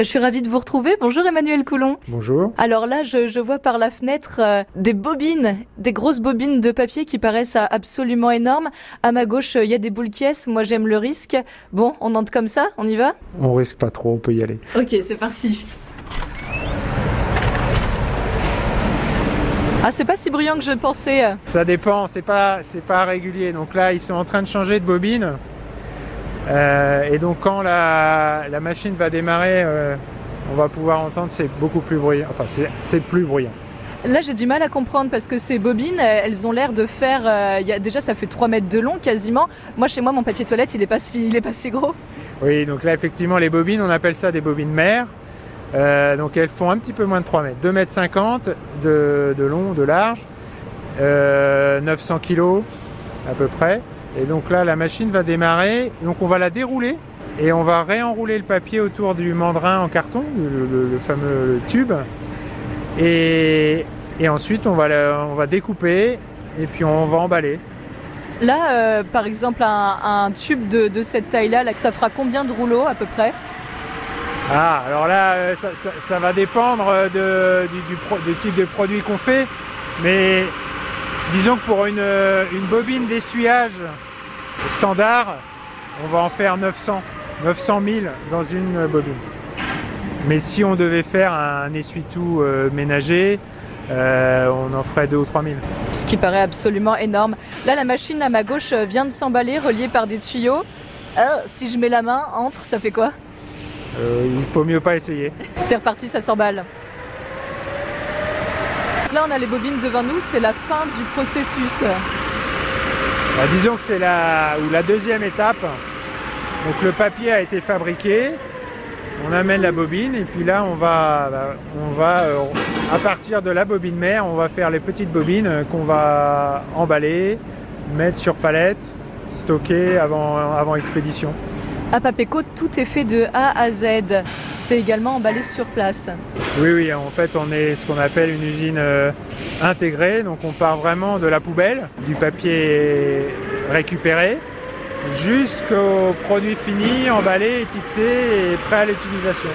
Je suis ravie de vous retrouver. Bonjour Emmanuel Coulon. Bonjour. Alors là, je vois par la fenêtre des bobines, des grosses bobines de papier qui paraissent absolument énormes. À ma gauche, il y a des boules caisses. Moi, j'aime le risque. Bon, on entre comme ça, on y va? On risque pas trop, on peut y aller. Ok, c'est parti. Ah, c'est pas si bruyant que je pensais. Ça dépend, c'est pas régulier. Donc là, ils sont en train de changer de bobine. Et donc quand la machine va démarrer, on va pouvoir entendre, c'est beaucoup plus bruyant. Enfin, c'est plus bruyant. Là, j'ai du mal à comprendre parce que ces bobines, elles ont l'air de faire... déjà, ça fait 3 mètres de long quasiment. Moi, chez moi, mon papier toilette, il est pas si gros. Oui, donc là, effectivement, les bobines, on appelle ça des bobines mères. Donc elles font un petit peu moins de 3 mètres, 2,50 mètres de long, de large, 900 kg à peu près. Et donc là, la machine va démarrer, donc on va la dérouler et on va réenrouler le papier autour du mandrin en carton, le fameux tube. Et ensuite, on va découper et puis on va emballer. Là, par exemple, un tube de cette taille-là, ça fera combien de rouleaux à peu près ? Ah, alors là, ça va dépendre du type de produit qu'on fait, mais disons que pour une bobine d'essuyage standard, on va en faire 900 000 dans une bobine. Mais si on devait faire un essuie-tout ménager, on en ferait 2 ou 3 000. Ce qui paraît absolument énorme. Là, la machine à ma gauche vient de s'emballer, reliée par des tuyaux. Si je mets la main entre, ça fait quoi ? Il faut mieux pas essayer. C'est reparti, ça s'emballe. Là, on a les bobines devant nous, c'est la fin du processus. Bah, disons que c'est la deuxième étape. Donc le papier a été fabriqué, on amène la bobine et puis là, on va à partir de la bobine mère, on va faire les petites bobines qu'on va emballer, mettre sur palette, stocker avant expédition. À Papeco, tout est fait de A à Z. C'est également emballé sur place. Oui, en fait, on est ce qu'on appelle une usine intégrée. Donc, on part vraiment de la poubelle, du papier récupéré, jusqu'au produit fini, emballé, étiqueté et prêt à l'utilisation.